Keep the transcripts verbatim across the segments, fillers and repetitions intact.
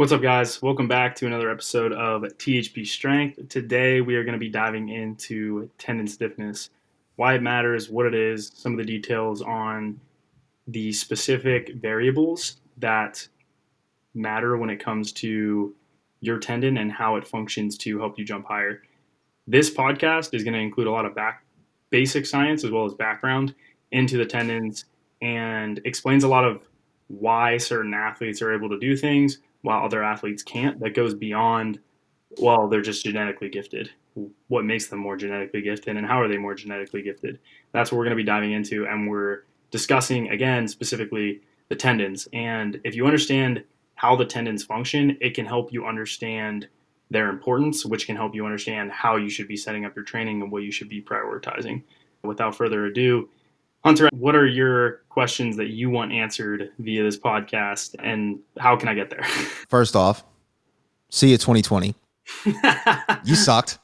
What's up, guys? Welcome back to another episode of T H P Strength. Today, we are going to be diving into tendon stiffness, why it matters, what it is, some of the details on the specific variables that matter when it comes to your tendon and how it functions to help you jump higher. This podcast is going to include a lot of back basic science as well as background into the tendons and explains a lot of why certain athletes are able to do things while other athletes can't. That goes beyond, well, they're just genetically gifted. What makes them more genetically gifted and how are they more genetically gifted? That's what we're going to be diving into. And we're discussing, again, specifically the tendons. And if you understand how the tendons function, it can help you understand their importance, which can help you understand how you should be setting up your training and what you should be prioritizing. Without further ado, Hunter, what are your questions that you want answered via this podcast, and how can I get there? First off, see you twenty twenty. You sucked.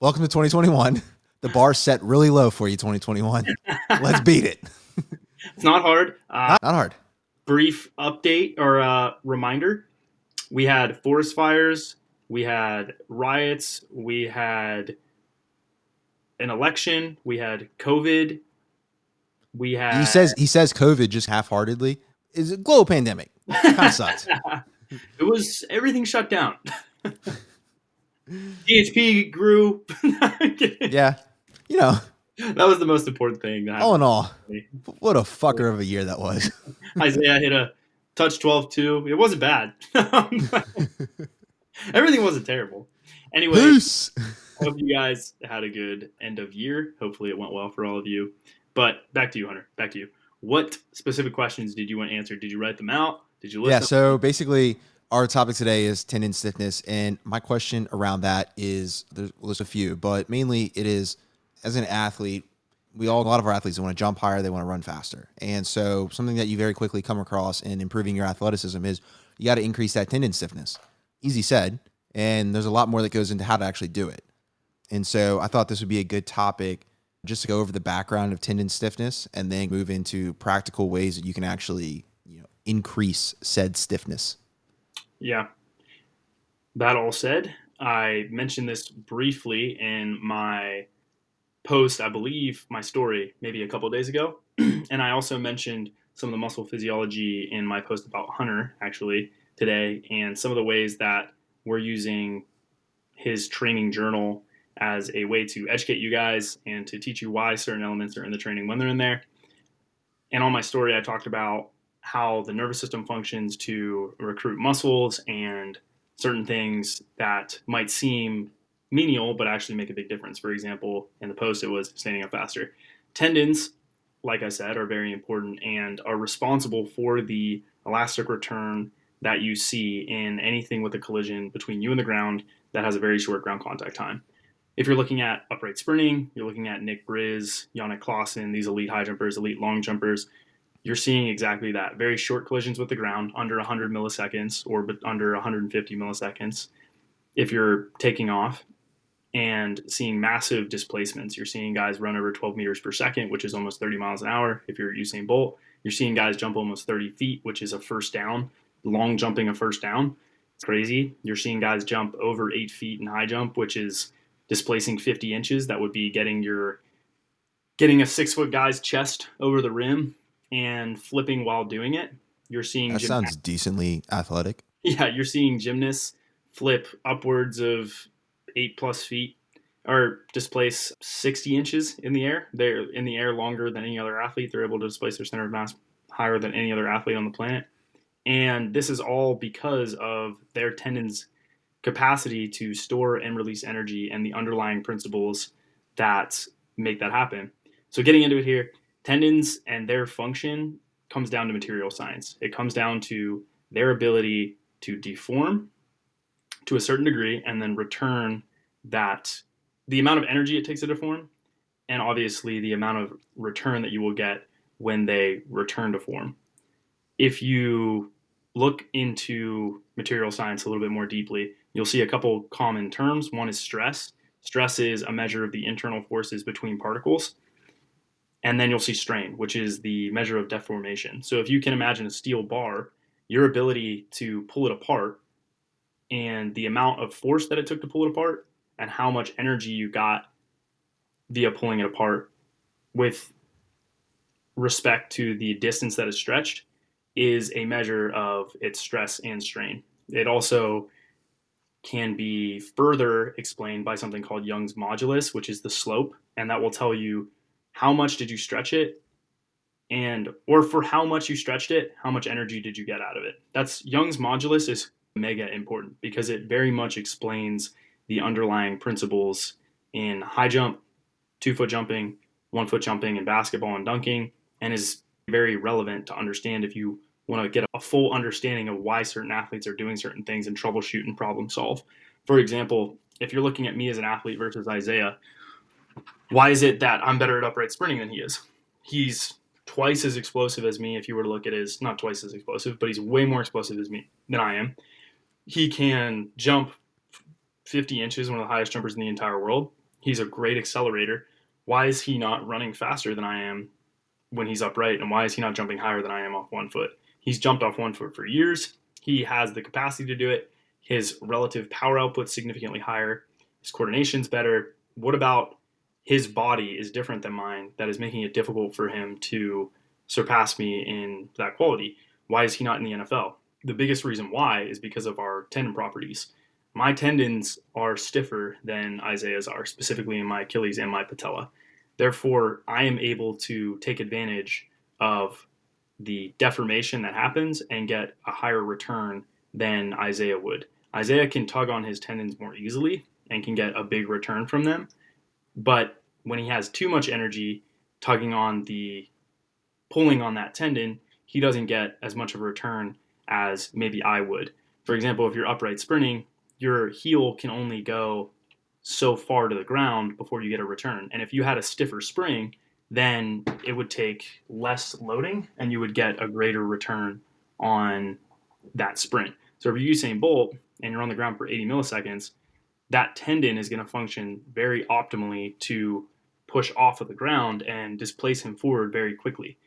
Welcome to twenty twenty-one. The bar set really low for you, twenty twenty-one. Let's beat it. It's not hard. Uh, not, not hard. Brief update or uh, reminder. We had forest fires. We had riots. We had an election. We had COVID. We had, he says he says COVID just half-heartedly is a global pandemic. Kind of sucks. It was everything shut down. T H P grew. Yeah, you know, that was the most important thing. That all in all, what a fucker of a year that was. Isaiah hit a touch twelve two. It wasn't bad. Everything wasn't terrible. Anyway, Peace. I hope you guys had a good end of year. Hopefully, it went well for all of you. But back to you, Hunter. Back to you. What specific questions did you want answered? Did you write them out? Did you listen? Yeah, so basically our topic today is tendon stiffness. And my question around that is, there's, well, there's a few, but mainly it is, as an athlete, we all, a lot of our athletes, they want to jump higher, they want to run faster. And so something that you very quickly come across in improving your athleticism is you got to increase that tendon stiffness. Easy said. And there's a lot more that goes into how to actually do it. And so I thought this would be a good topic just to go over the background of tendon stiffness and then move into practical ways that you can actually, you know, increase said stiffness. Yeah. That all said, I mentioned this briefly in my post, I believe my story, maybe a couple of days ago. And I also mentioned some of the muscle physiology in my post about Hunter actually today, and some of the ways that we're using his training journal as a way to educate you guys and to teach you why certain elements are in the training when they're in there. And on my story, I talked about how the nervous system functions to recruit muscles and certain things that might seem menial, but actually make a big difference. For example, in the post, it was standing up faster. Tendons, like I said, are very important and are responsible for the elastic return that you see in anything with a collision between you and the ground that has a very short ground contact time. If you're looking at upright sprinting, you're looking at Nick Briz, Yannick Claussen, these elite high jumpers, elite long jumpers, you're seeing exactly that. Very short collisions with the ground, under one hundred milliseconds or under one hundred fifty milliseconds if you're taking off, and seeing massive displacements. You're seeing guys run over twelve meters per second, which is almost thirty miles an hour. If you're Usain Bolt, you're seeing guys jump almost thirty feet, which is a first down, long jumping a first down. It's crazy. You're seeing guys jump over eight feet in high jump, which is displacing fifty inches, that would be getting your getting a six foot guy's chest over the rim and flipping while doing it. You're seeing that gymna- sounds decently athletic. Yeah, you're seeing gymnasts flip upwards of eight plus feet or displace sixty inches in the air. They're in the air longer than any other athlete. They're able to displace their center of mass higher than any other athlete on the planet. And this is all because of their tendons capacity to store and release energy and the underlying principles that make that happen. So getting into it here, tendons and their function comes down to material science. It comes down to their ability to deform to a certain degree and then return that, the amount of energy it takes to deform, and obviously the amount of return that you will get when they return to form. If you look into material science a little bit more deeply, you'll see a couple common terms. One is stress. Stress is a measure of the internal forces between particles. And then you'll see strain, which is the measure of deformation. So if you can imagine a steel bar, your ability to pull it apart and the amount of force that it took to pull it apart and how much energy you got via pulling it apart with respect to the distance that is stretched is a measure of its stress and strain. It also can be further explained by something called Young's modulus, which is the slope, and that will tell you how much did you stretch it, and or for how much you stretched it, how much energy did you get out of it. That's Young's modulus is mega important because it very much explains the underlying principles in high jump, two-foot jumping, one-foot jumping, and basketball and dunking, and is very relevant to understand if you want to get a full understanding of why certain athletes are doing certain things and troubleshoot and problem solve. For example, if you're looking at me as an athlete versus Isaiah, why is it that I'm better at upright sprinting than he is? He's twice as explosive as me. If you were to look at his, not twice as explosive, but he's way more explosive as me than I am. He can jump fifty inches, one of the highest jumpers in the entire world. He's a great accelerator. Why is he not running faster than I am when he's upright? And why is he not jumping higher than I am off one foot? He's jumped off one foot for years. He has the capacity to do it. His relative power output's significantly higher. His coordination's better. What about his body is different than mine that is making it difficult for him to surpass me in that quality? Why is he not in the N F L? The biggest reason why is because of our tendon properties. My tendons are stiffer than Isaiah's are, specifically in my Achilles and my patella. Therefore, I am able to take advantage of the deformation that happens and get a higher return than Isaiah would. Isaiah can tug on his tendons more easily and can get a big return from them. But when he has too much energy tugging on the pulling on that tendon, he doesn't get as much of a return as maybe I would. For example, if you're upright sprinting, your heel can only go so far to the ground before you get a return. And if you had a stiffer spring, then it would take less loading and you would get a greater return on that sprint. So if you're Usain Bolt and you're on the ground for eighty milliseconds, that tendon is going to function very optimally to push off of the ground and displace him forward very quickly.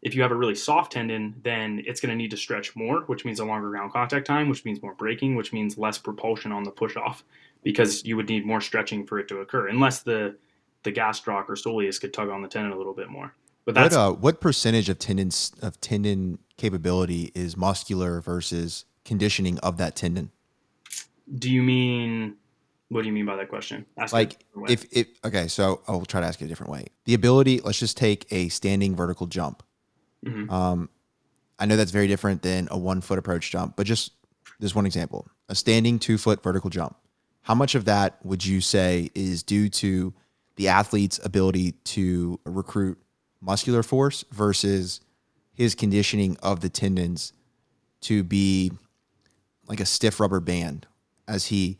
If you have a really soft tendon, then it's going to need to stretch more, which means a longer ground contact time, which means more braking, which means less propulsion on the push-off, because you would need more stretching for it to occur, unless the the gastroc or soleus could tug on the tendon a little bit more. But that's what, uh, what percentage of tendons of tendon capability is muscular versus conditioning of that tendon? Do you mean, what do you mean by that question? Ask like if it, okay, so I'll try to ask it a different way. The ability, let's just take a standing vertical jump. Mm-hmm. Um, I know that's very different than a one foot approach jump, but just this one example, a standing two foot vertical jump. How much of that would you say is due to the athlete's ability to recruit muscular force versus his conditioning of the tendons to be like a stiff rubber band as he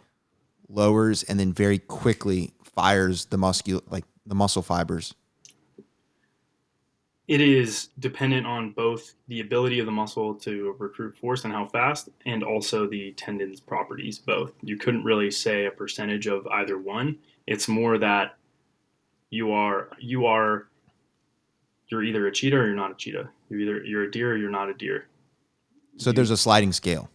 lowers and then very quickly fires the muscle, like the muscle fibers? It is dependent on both the ability of the muscle to recruit force and how fast, and also the tendon's properties, both. You couldn't really say a percentage of either one. It's more that you are, you are, you're either a cheetah or you're not a cheetah. You're either, you're a deer or you're not a deer. So you, there's a sliding scale.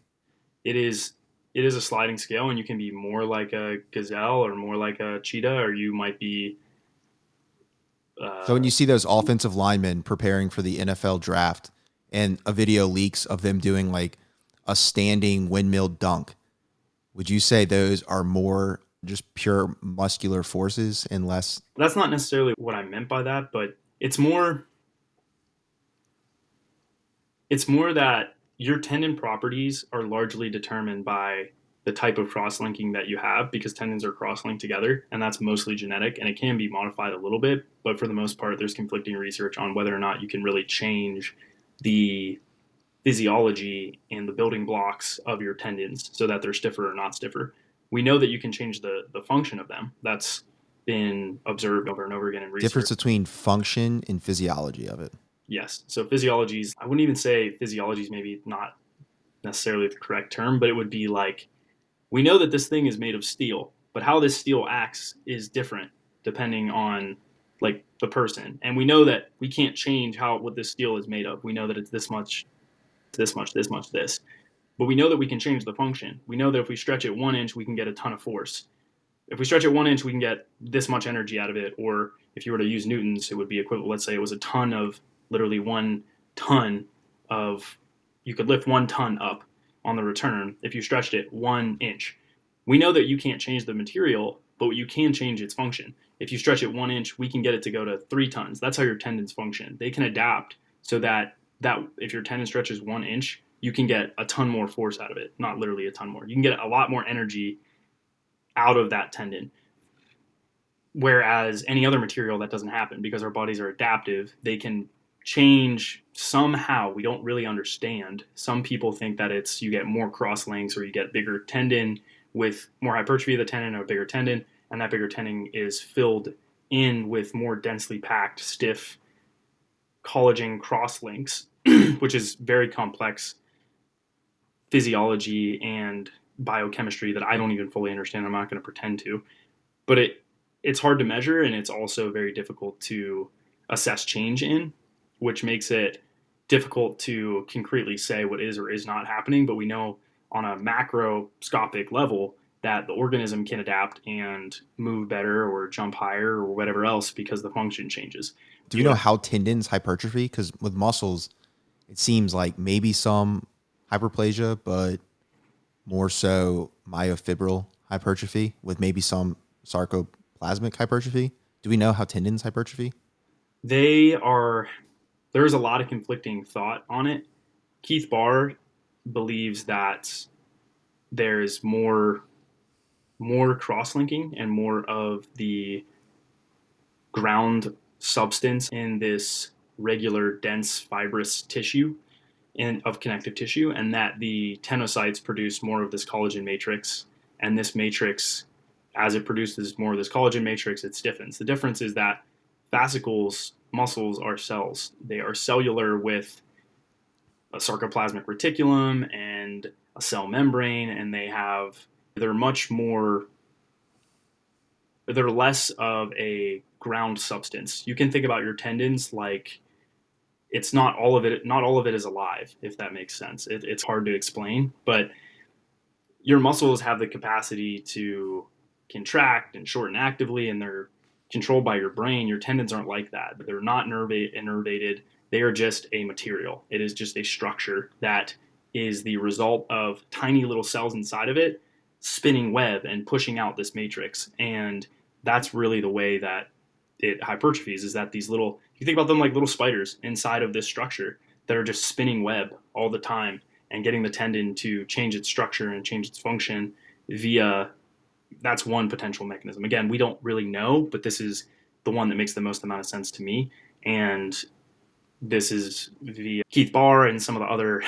It is, it is a sliding scale, and you can be more like a gazelle or more like a cheetah, or you might be, So when you see those offensive linemen preparing for the N F L draft and a video leaks of them doing like a standing windmill dunk, would you say those are more just pure muscular forces and less? That's not necessarily what I meant by that, but it's more, it's more that your tendon properties are largely determined by the type of cross-linking that you have, because tendons are cross-linked together, and that's mostly genetic, and it can be modified a little bit, but for the most part, there's conflicting research on whether or not you can really change the physiology and the building blocks of your tendons so that they're stiffer or not stiffer. We know that you can change the the function of them. That's been observed over and over again in research. Difference between function and physiology of it. Yes. So physiologies, I wouldn't even say physiologies, maybe not necessarily the correct term, but it would be like, we know that this thing is made of steel, but how this steel acts is different depending on like the person. And we know that we can't change how what this steel is made of. We know that it's this much, this much, this much, this. But we know that we can change the function. We know that if we stretch it one inch, we can get a ton of force. If we stretch it one inch, we can get this much energy out of it. Or if you were to use newtons, it would be equivalent. Let's say it was a ton of, literally one ton of, you could lift one ton up on the return if you stretched it one inch. We know that you can't change the material, but you can change its function. If you stretch it one inch, we can get it to go to three tons. That's how your tendons function. They can adapt so that, that if your tendon stretches one inch, you can get a ton more force out of it. Not literally a ton more. You can get a lot more energy out of that tendon. Whereas any other material, that doesn't happen because our bodies are adaptive. They can change somehow. We don't really understand. Some people think that it's you get more cross links or you get bigger tendon with more hypertrophy of the tendon or a bigger tendon. And that bigger tendon is filled in with more densely packed, stiff collagen cross links, which is very complex physiology and biochemistry that I don't even fully understand. I'm not going to pretend to, but it it's hard to measure, and it's also very difficult to assess change in, which makes it difficult to concretely say what is or is not happening. But we know on a macroscopic level that the organism can adapt and move better or jump higher or whatever else because the function changes. Do you know how tendons hypertrophy? Because with muscles, it seems like maybe some hyperplasia, but more so myofibril hypertrophy with maybe some sarcoplasmic hypertrophy. Do we know how tendons hypertrophy? They are, there's a lot of conflicting thought on it. Keith Barr believes that there's more, more cross-linking and more of the ground substance in this regular, dense, fibrous tissue and of connective tissue, and that the tenocytes produce more of this collagen matrix, and this matrix, as it produces more of this collagen matrix, it stiffens. The difference is that fascicles, muscles, are cells. They are cellular with a sarcoplasmic reticulum and a cell membrane, and they have, they're much more, they're less of a ground substance. You can think about your tendons like it's not all of it, not all of it is alive, if that makes sense. It, it's hard to explain, but your muscles have the capacity to contract and shorten actively, and they're controlled by your brain. Your tendons aren't like that. They're not nervate, innervated. They are just a material. It is just a structure that is the result of tiny little cells inside of it spinning web and pushing out this matrix. And that's really the way that it hypertrophies, is that these little, you think about them like little spiders inside of this structure that are just spinning web all the time and getting the tendon to change its structure and change its function via, that's one potential mechanism. Again, we don't really know, but this is the one that makes the most amount of sense to me. And this is via Keith Barr and some of the other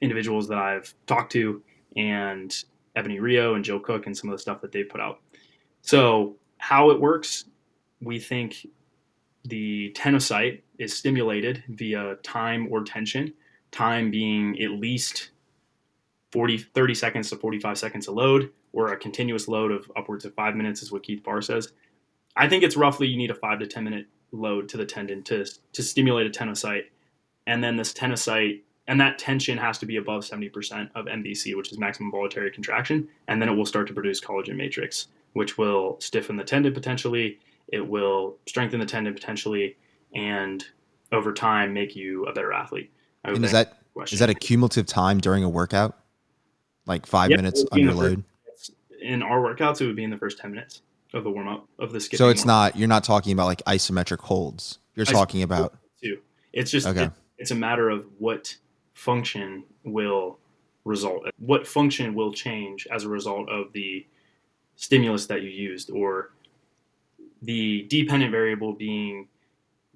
individuals that I've talked to, and Ebony Rio and Jill Cook and some of the stuff that they've put out. So how it works, we think the tenocyte is stimulated via time or tension, time being at least forty, thirty seconds to forty-five seconds a load, or a continuous load of upwards of five minutes is what Keith Barr says. I think it's roughly you need a five to ten minute load to the tendon to, to stimulate a tenocyte. And then this tenocyte, and that tension has to be above seventy percent of M V C, which is maximum voluntary contraction. And then it will start to produce collagen matrix, which will stiffen the tendon potentially. It will strengthen the tendon potentially, and over time make you a better athlete. I and is that, is that a cumulative time during a workout? Like five yep, minutes under load? In our workouts, it would be in the first ten minutes of the warm up of the skipping. So it's warm-up. Not, you're not talking about like isometric holds. You're isometric talking about. Too. It's just, okay. it, it's a matter of what function will result. What function will change as a result of the stimulus that you used, or the dependent variable being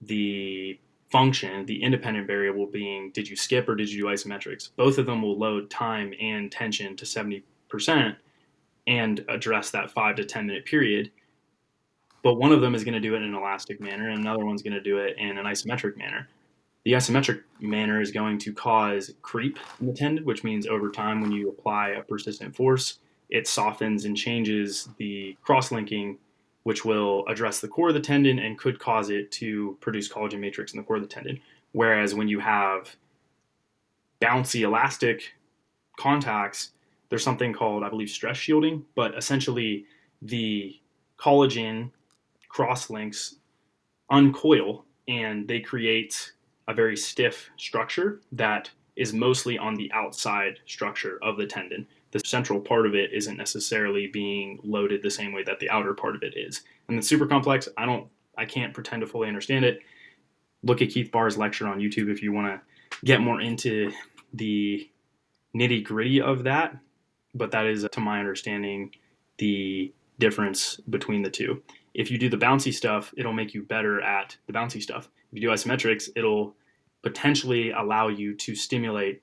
the function, the independent variable being did you skip or did you do isometrics? Both of them will load time and tension to seventy percent and address that five to ten minute period. But one of them is going to do it in an elastic manner, and another one's going to do it in an isometric manner. The isometric manner is going to cause creep in the tendon, which means over time when you apply a persistent force, it softens and changes the cross-linking, which will address the core of the tendon and could cause it to produce collagen matrix in the core of the tendon. Whereas when you have bouncy elastic contacts, there's something called, I believe, stress shielding, but essentially the collagen cross-links uncoil and they create a very stiff structure that is mostly on the outside structure of the tendon. The central part of it isn't necessarily being loaded the same way that the outer part of it is. And it's super complex. I don't, I can't pretend to fully understand it. Look at Keith Barr's lecture on YouTube if you want to get more into the nitty gritty of that. But that is, to my understanding, the difference between the two. If you do the bouncy stuff, it'll make you better at the bouncy stuff. If you do isometrics, it'll potentially allow you to stimulate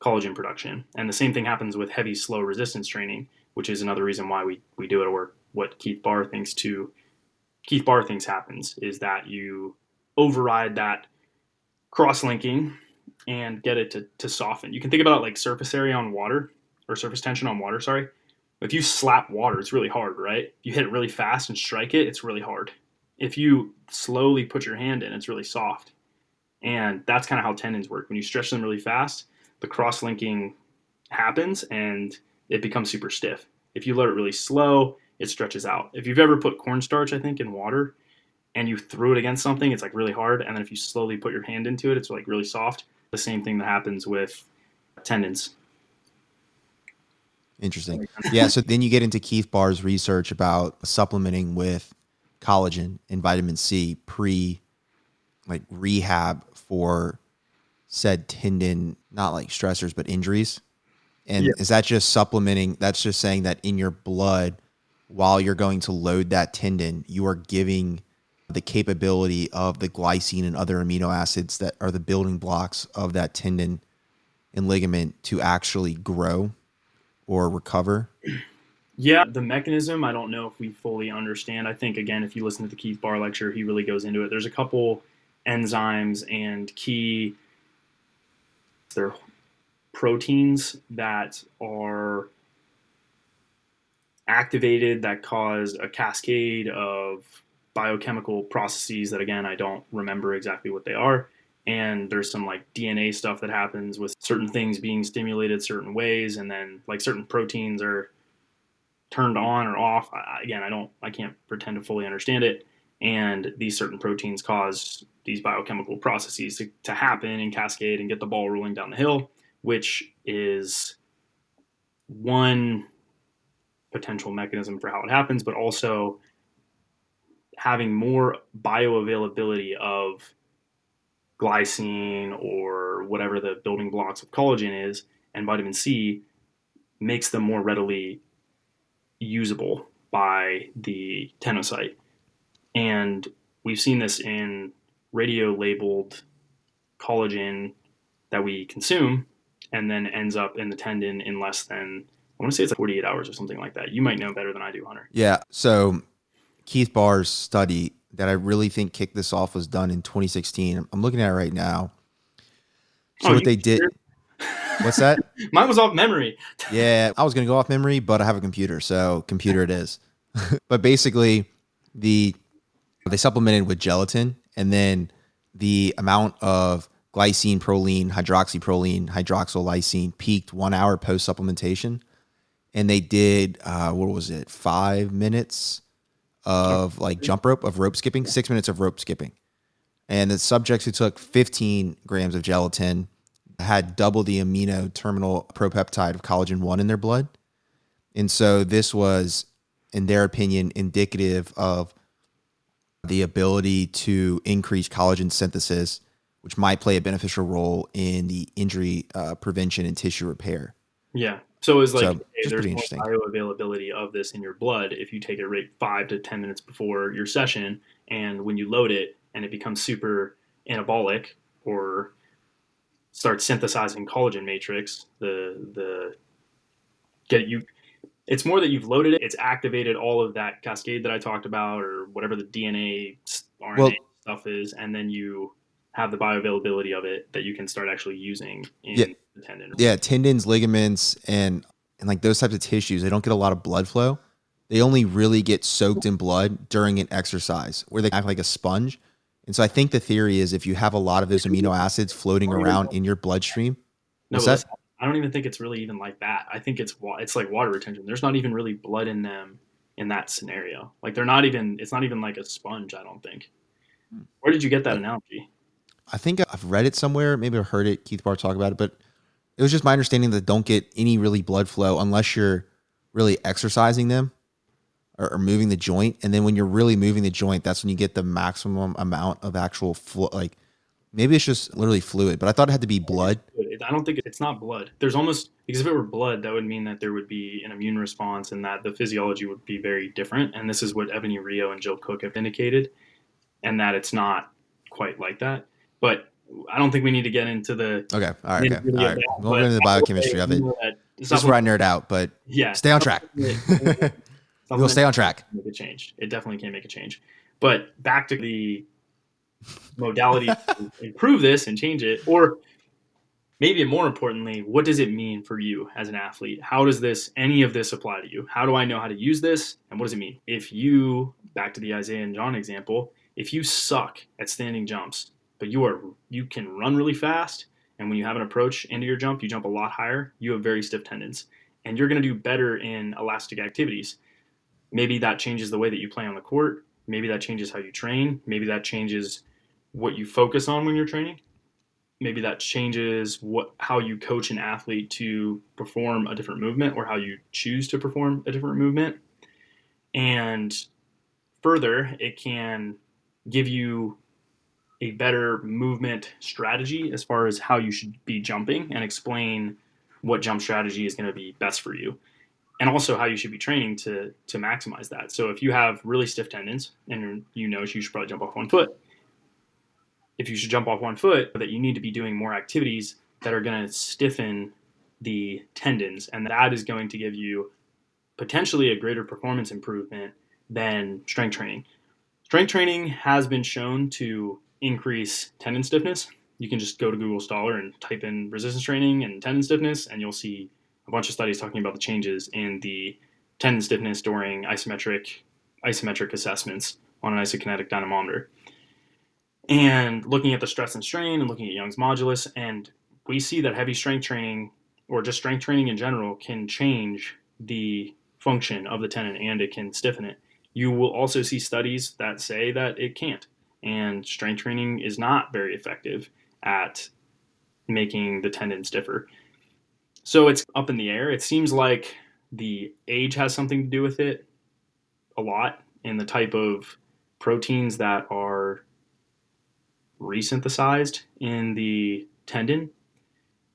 collagen production. And the same thing happens with heavy, slow resistance training, which is another reason why we, we do it, or what Keith Barr thinks to Keith Barr thinks happens is that you override that cross-linking and get it to, to soften. You can think about it like surface area on water, or surface tension on water, sorry. If you slap water, it's really hard, right? If you hit it really fast and strike it, it's really hard. If you slowly put your hand in, it's really soft. And that's kind of how tendons work. When you stretch them really fast, the cross-linking happens and it becomes super stiff. If you let it really slow, it stretches out. If you've ever put cornstarch, I think, in water and you threw it against something, it's like really hard. And then if you slowly put your hand into it, it's like really soft. The same thing that happens with tendons. Interesting. Yeah. So then you get into Keith Barr's research about supplementing with collagen and vitamin C pre like rehab for said tendon, not like stressors, but injuries. And yeah. Is that just supplementing? That's just saying that in your blood, while you're going to load that tendon, you are giving the capability of the glycine and other amino acids that are the building blocks of that tendon and ligament to actually grow or recover? Yeah, the mechanism, I don't know if we fully understand. I think, again, if you listen to the Keith Barr lecture, he really goes into it. There's a couple enzymes and key they're proteins that are activated that cause a cascade of biochemical processes that, again, I don't remember exactly what they are. And there's some like D N A stuff that happens with certain things being stimulated certain ways. And then like certain proteins are turned on or off. I, again, I don't, I can't pretend to fully understand it. And these certain proteins cause these biochemical processes to, to happen and cascade and get the ball rolling down the hill, which is one potential mechanism for how it happens, but also having more bioavailability of glycine or whatever the building blocks of collagen is, and vitamin C makes them more readily usable by the tenocyte. And we've seen this in radio-labeled collagen that we consume and then ends up in the tendon in less than, I want to say it's like forty-eight hours or something like that. You might know better than I do, Hunter. Yeah, so Keith Barr's study that I really think kicked this off was done in twenty sixteen. I'm looking at it right now. So oh, what they did, sure? What's that? Mine was off memory. Yeah, I was going to go off memory, but I have a computer, so computer it is. But basically, the they supplemented with gelatin, and then the amount of glycine, proline, hydroxyproline, hydroxylysine peaked one hour post supplementation, and they did uh, what was it, five minutes of like jump rope of rope skipping, six minutes of rope skipping, and the subjects who took fifteen grams of gelatin had double the amino terminal propeptide of collagen one in their blood, and so this was, in their opinion, indicative of the ability to increase collagen synthesis, which might play a beneficial role in the injury uh, prevention and tissue repair. Yeah. So it's like, so, hey, there's more bioavailability of this in your blood if you take it right five to ten minutes before your session. And when you load it and it becomes super anabolic or starts synthesizing collagen matrix, the, the get you, it's more that you've loaded it. It's activated all of that cascade that I talked about, or whatever the D N A, R N A well, stuff is, and then you have the bioavailability of it that you can start actually using in yeah, the tendon. Yeah, tendons, ligaments, and and like those types of tissues, they don't get a lot of blood flow. They only really get soaked in blood during an exercise where they act like a sponge. And so I think the theory is if you have a lot of those amino acids floating around in your bloodstream, no, what's that? I don't even think it's really even like that. I think it's it's like water retention. There's not even really blood in them in that scenario. Like they're not even, it's not even like a sponge, I don't think. Where did you get that analogy? I think I've read it somewhere. Maybe I've heard it, Keith Barr talk about it, but it was just my understanding that don't get any really blood flow unless you're really exercising them or, or moving the joint. And then when you're really moving the joint, that's when you get the maximum amount of actual flow. Like maybe it's just literally fluid, but I thought it had to be blood. I don't think it's not blood. There's almost, because if it were blood, that would mean that there would be an immune response and that the physiology would be very different. And this is what Ebony Rio and Jill Cook have indicated, and that it's not quite like that. But I don't think we need to get into the... Okay, all right, okay. All right. That, we'll get into the biochemistry of it. This is where I nerd out, but yeah, stay on track. We'll stay on track. Make a change. It definitely can make a change. But back to the modality to improve this and change it, or... Maybe more importantly, what does it mean for you as an athlete? How does this, any of this apply to you? How do I know how to use this? And what does it mean? If you, back to the Isaiah and John example, if you suck at standing jumps, but you are you can run really fast, and when you have an approach into your jump, you jump a lot higher, you have very stiff tendons, and you're going to do better in elastic activities. Maybe that changes the way that you play on the court. Maybe that changes how you train. Maybe that changes what you focus on when you're training. Maybe that changes what how you coach an athlete to perform a different movement, or how you choose to perform a different movement. And further, it can give you a better movement strategy as far as how you should be jumping, and explain what jump strategy is going to be best for you, and also how you should be training to, to maximize that. So if you have really stiff tendons and you know you should probably jump off one foot, if you should jump off one foot, that you need to be doing more activities that are going to stiffen the tendons. And that is going to give you potentially a greater performance improvement than strength training. Strength training has been shown to increase tendon stiffness. You can just go to Google Scholar and type in resistance training and tendon stiffness, and you'll see a bunch of studies talking about the changes in the tendon stiffness during isometric, isometric assessments on an isokinetic dynamometer. And looking at the stress and strain and looking at Young's modulus, and we see that heavy strength training, or just strength training in general, can change the function of the tendon, and it can stiffen it. You will also see studies that say that it can't, and strength training is not very effective at making the tendon stiffer. So it's up in the air. It seems like the age has something to do with it a lot, and the type of proteins that are resynthesized in the tendon.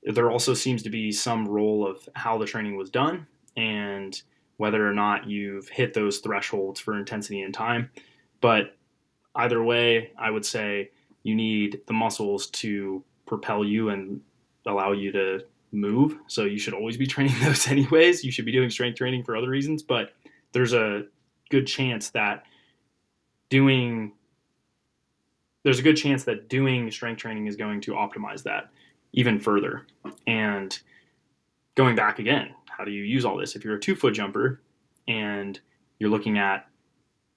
There also seems to be some role of how the training was done and whether or not you've hit those thresholds for intensity and time. But either way, I would say you need the muscles to propel you and allow you to move. So you should always be training those anyways. You should be doing strength training for other reasons, but there's a good chance that doing There's a good chance that doing strength training is going to optimize that even further. And going back again, how do you use all this? If you're a two foot jumper and you're looking at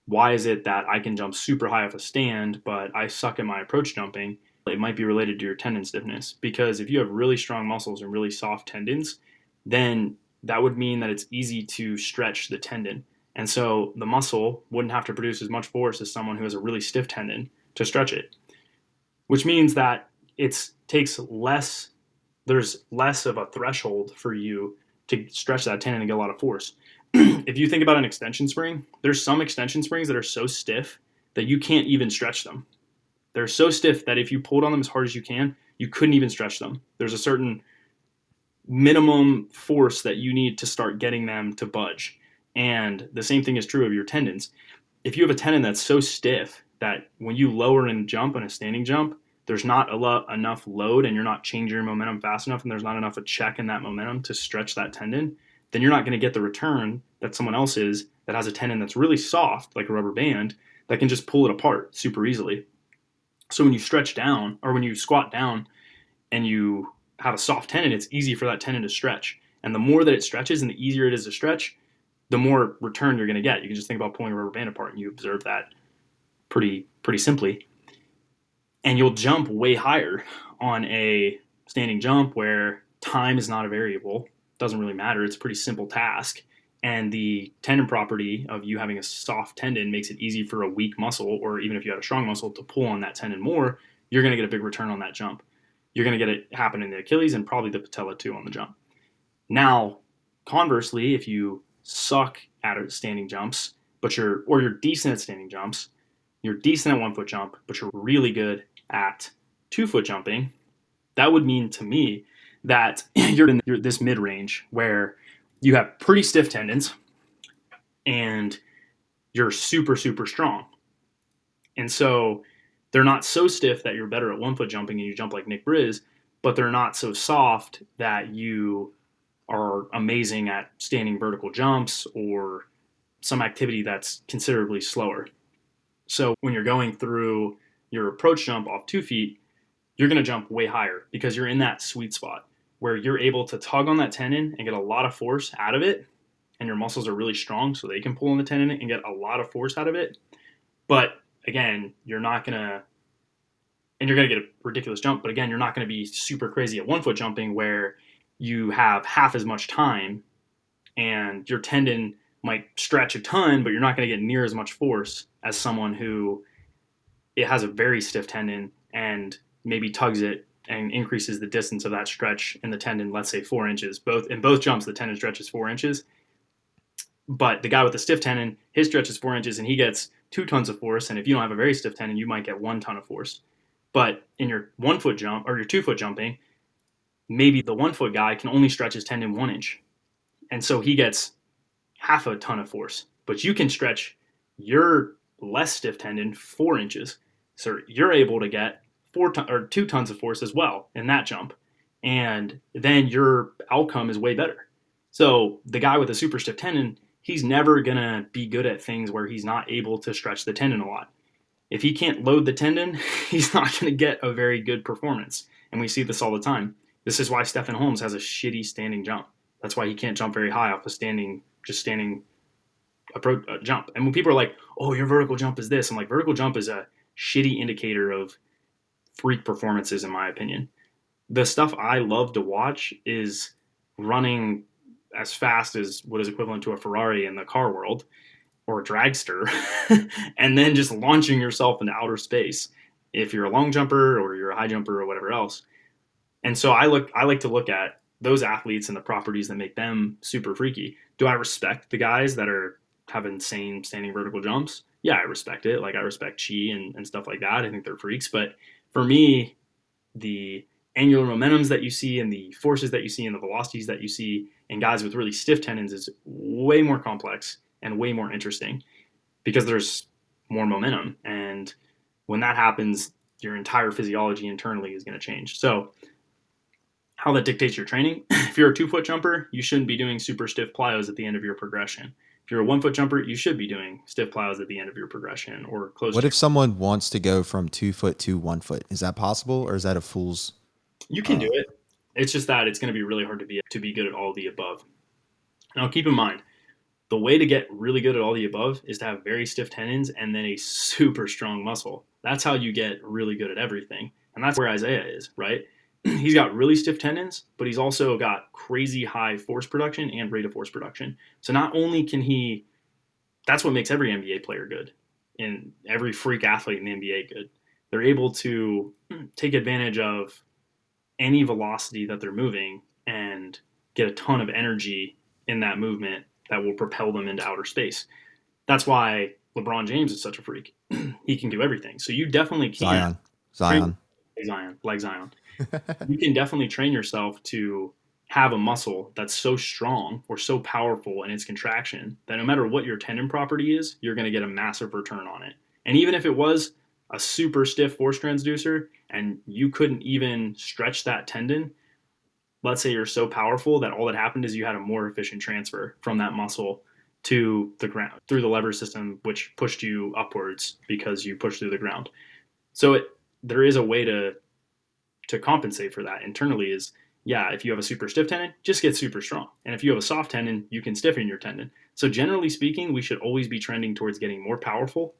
why is it that I can jump super high off a stand, but I suck at my approach jumping, it might be related to your tendon stiffness. Because if you have really strong muscles and really soft tendons, then that would mean that it's easy to stretch the tendon. And so the muscle wouldn't have to produce as much force as someone who has a really stiff tendon to stretch it, which means that it takes less, there's less of a threshold for you to stretch that tendon and get a lot of force. If you think about an extension spring, there's some extension springs that are so stiff that you can't even stretch them. They're so stiff that if you pulled on them as hard as you can, you couldn't even stretch them. There's a certain minimum force that you need to start getting them to budge. And the same thing is true of your tendons. If you have a tendon that's so stiff that when you lower and jump on a standing jump, there's not a lo- enough load and you're not changing your momentum fast enough, and there's not enough a check in that momentum to stretch that tendon, then you're not going to get the return that someone else is that has a tendon that's really soft, like a rubber band, that can just pull it apart super easily. So when you stretch down, or when you squat down and you have a soft tendon, it's easy for that tendon to stretch. And the more that it stretches and the easier it is to stretch, the more return you're going to get. You can just think about pulling a rubber band apart, and you observe that pretty pretty simply. And you'll jump way higher on a standing jump where time is not a variable. Doesn't really matter. It's a pretty simple task. And the tendon property of you having a soft tendon makes it easy for a weak muscle, or even if you had a strong muscle, to pull on that tendon more. You're going to get a big return on that jump. You're going to get it happen in the Achilles and probably the patella too on the jump. Now, conversely, if you suck at standing jumps, but you're or you're decent at standing jumps, you're decent at one foot jump, but you're really good at two foot jumping, that would mean to me that you're in this mid range where you have pretty stiff tendons and you're super, super strong. And so they're not so stiff that you're better at one foot jumping and you jump like Nick Briz, but they're not so soft that you are amazing at standing vertical jumps or some activity that's considerably slower. So when you're going through your approach jump off two feet, you're going to jump way higher because you're in that sweet spot where you're able to tug on that tendon and get a lot of force out of it, and your muscles are really strong so they can pull on the tendon and get a lot of force out of it. But again, you're not going to, and you're going to get a ridiculous jump, but again, you're not going to be super crazy at one foot jumping where you have half as much time and your tendon might stretch a ton, but you're not going to get near as much force as someone who it has a very stiff tendon and maybe tugs it and increases the distance of that stretch in the tendon, let's say four inches. Both in both jumps, the tendon stretches four inches. But the guy with the stiff tendon, his stretch is four inches and he gets two tons of force. And if you don't have a very stiff tendon, you might get one ton of force. But in your one foot jump or your two foot jumping, maybe the one foot guy can only stretch his tendon one inch. And so he gets half a ton of force, but you can stretch your less stiff tendon four inches. So you're able to get four ton, or two tons of force as well in that jump. And then your outcome is way better. So the guy with a super stiff tendon, he's never going to be good at things where he's not able to stretch the tendon a lot. If he can't load the tendon, he's not going to get a very good performance. And we see this all the time. This is why Stephen Holmes has a shitty standing jump. That's why he can't jump very high off a standing, just standing approach uh, jump. And when people are like, oh, your vertical jump is this, I'm like, vertical jump is a shitty indicator of freak performances, in my opinion. The stuff I love to watch is running as fast as what is equivalent to a Ferrari in the car world or a dragster, and then just launching yourself into outer space if you're a long jumper or you're a high jumper or whatever else. And so I look, I like to look at those athletes and the properties that make them super freaky. Do I respect the guys that are have insane standing vertical jumps? Yeah, I respect it. Like I respect Chi and, and stuff like that. I think they're freaks. But for me, the angular momentums that you see and the forces that you see and the velocities that you see in guys with really stiff tendons is way more complex and way more interesting because there's more momentum. And when that happens, your entire physiology internally is going to change. So how that dictates your training. If you're a two-foot jumper, you shouldn't be doing super stiff plyos at the end of your progression. If you're a one-foot jumper, you should be doing stiff plyos at the end of your progression or close. What if someone wants to go from two-foot to one-foot? Is that possible, or is that a fool's? You can uh, do it. It's just that it's going to be really hard to be to be good at all the above. Now, keep in mind, the way to get really good at all the above is to have very stiff tendons and then a super strong muscle. That's how you get really good at everything, and that's where Isaiah is, right? He's got really stiff tendons, but he's also got crazy high force production and rate of force production. So not only can he, that's what makes every N B A player good and every freak athlete in the N B A good. They're able to take advantage of any velocity that they're moving and get a ton of energy in that movement that will propel them into outer space. That's why LeBron James is such a freak. He can do everything. So you definitely can. Zion. Zion. Zion. Like Zion. You can definitely train yourself to have a muscle that's so strong or so powerful in its contraction that no matter what your tendon property is, you're going to get a massive return on it. And even if it was a super stiff force transducer and you couldn't even stretch that tendon, let's say you're so powerful that all that happened is you had a more efficient transfer from that muscle to the ground through the lever system, which pushed you upwards because you pushed through the ground. So it, there is a way to to compensate for that internally is, yeah, if you have a super stiff tendon, just get super strong. And if you have a soft tendon, you can stiffen your tendon. So generally speaking, we should always be trending towards getting more powerful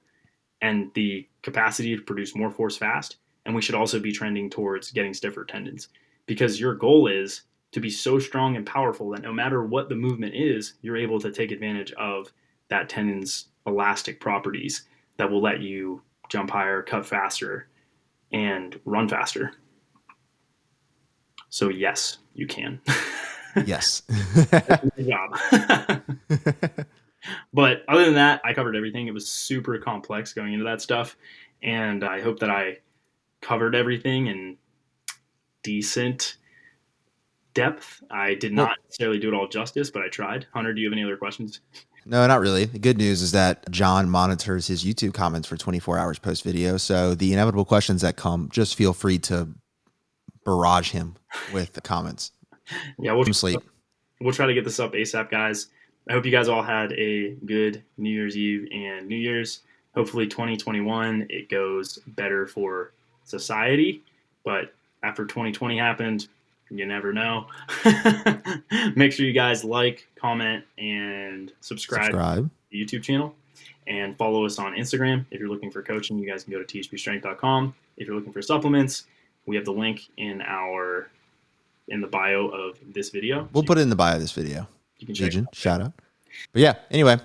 and the capacity to produce more force fast. And we should also be trending towards getting stiffer tendons because your goal is to be so strong and powerful that no matter what the movement is, you're able to take advantage of that tendon's elastic properties that will let you jump higher, cut faster, and run faster. So yes, you can. Yes. Good job. But other than that, I covered everything. It was super complex going into that stuff. And I hope that I covered everything in decent depth. I did not necessarily do it all justice, but I tried. Hunter, do you have any other questions? No, not really. The good news is that John monitors his YouTube comments for twenty-four hours post video. So the inevitable questions that come, just feel free to barrage him with the comments. Yeah, we'll, sleep. we'll try to get this up ASAP, guys. I hope you guys all had a good New Year's Eve and New Year's. Hopefully twenty twenty-one, it goes better for society. But after twenty twenty happened, you never know. Make sure you guys like, comment, and subscribe, subscribe. to the YouTube channel. And follow us on Instagram. If you're looking for coaching, you guys can go to T H P strength dot com. If you're looking for supplements, we have the link in our in the bio of this video. We'll so put it in the bio of this video. You can check it out. Shout out. But yeah, anyway,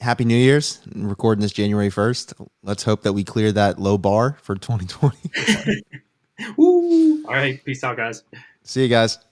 happy New Year's. I'm recording this January first. Let's hope that we clear that low bar for twenty twenty. Woo. All right. Peace out, guys. See you guys.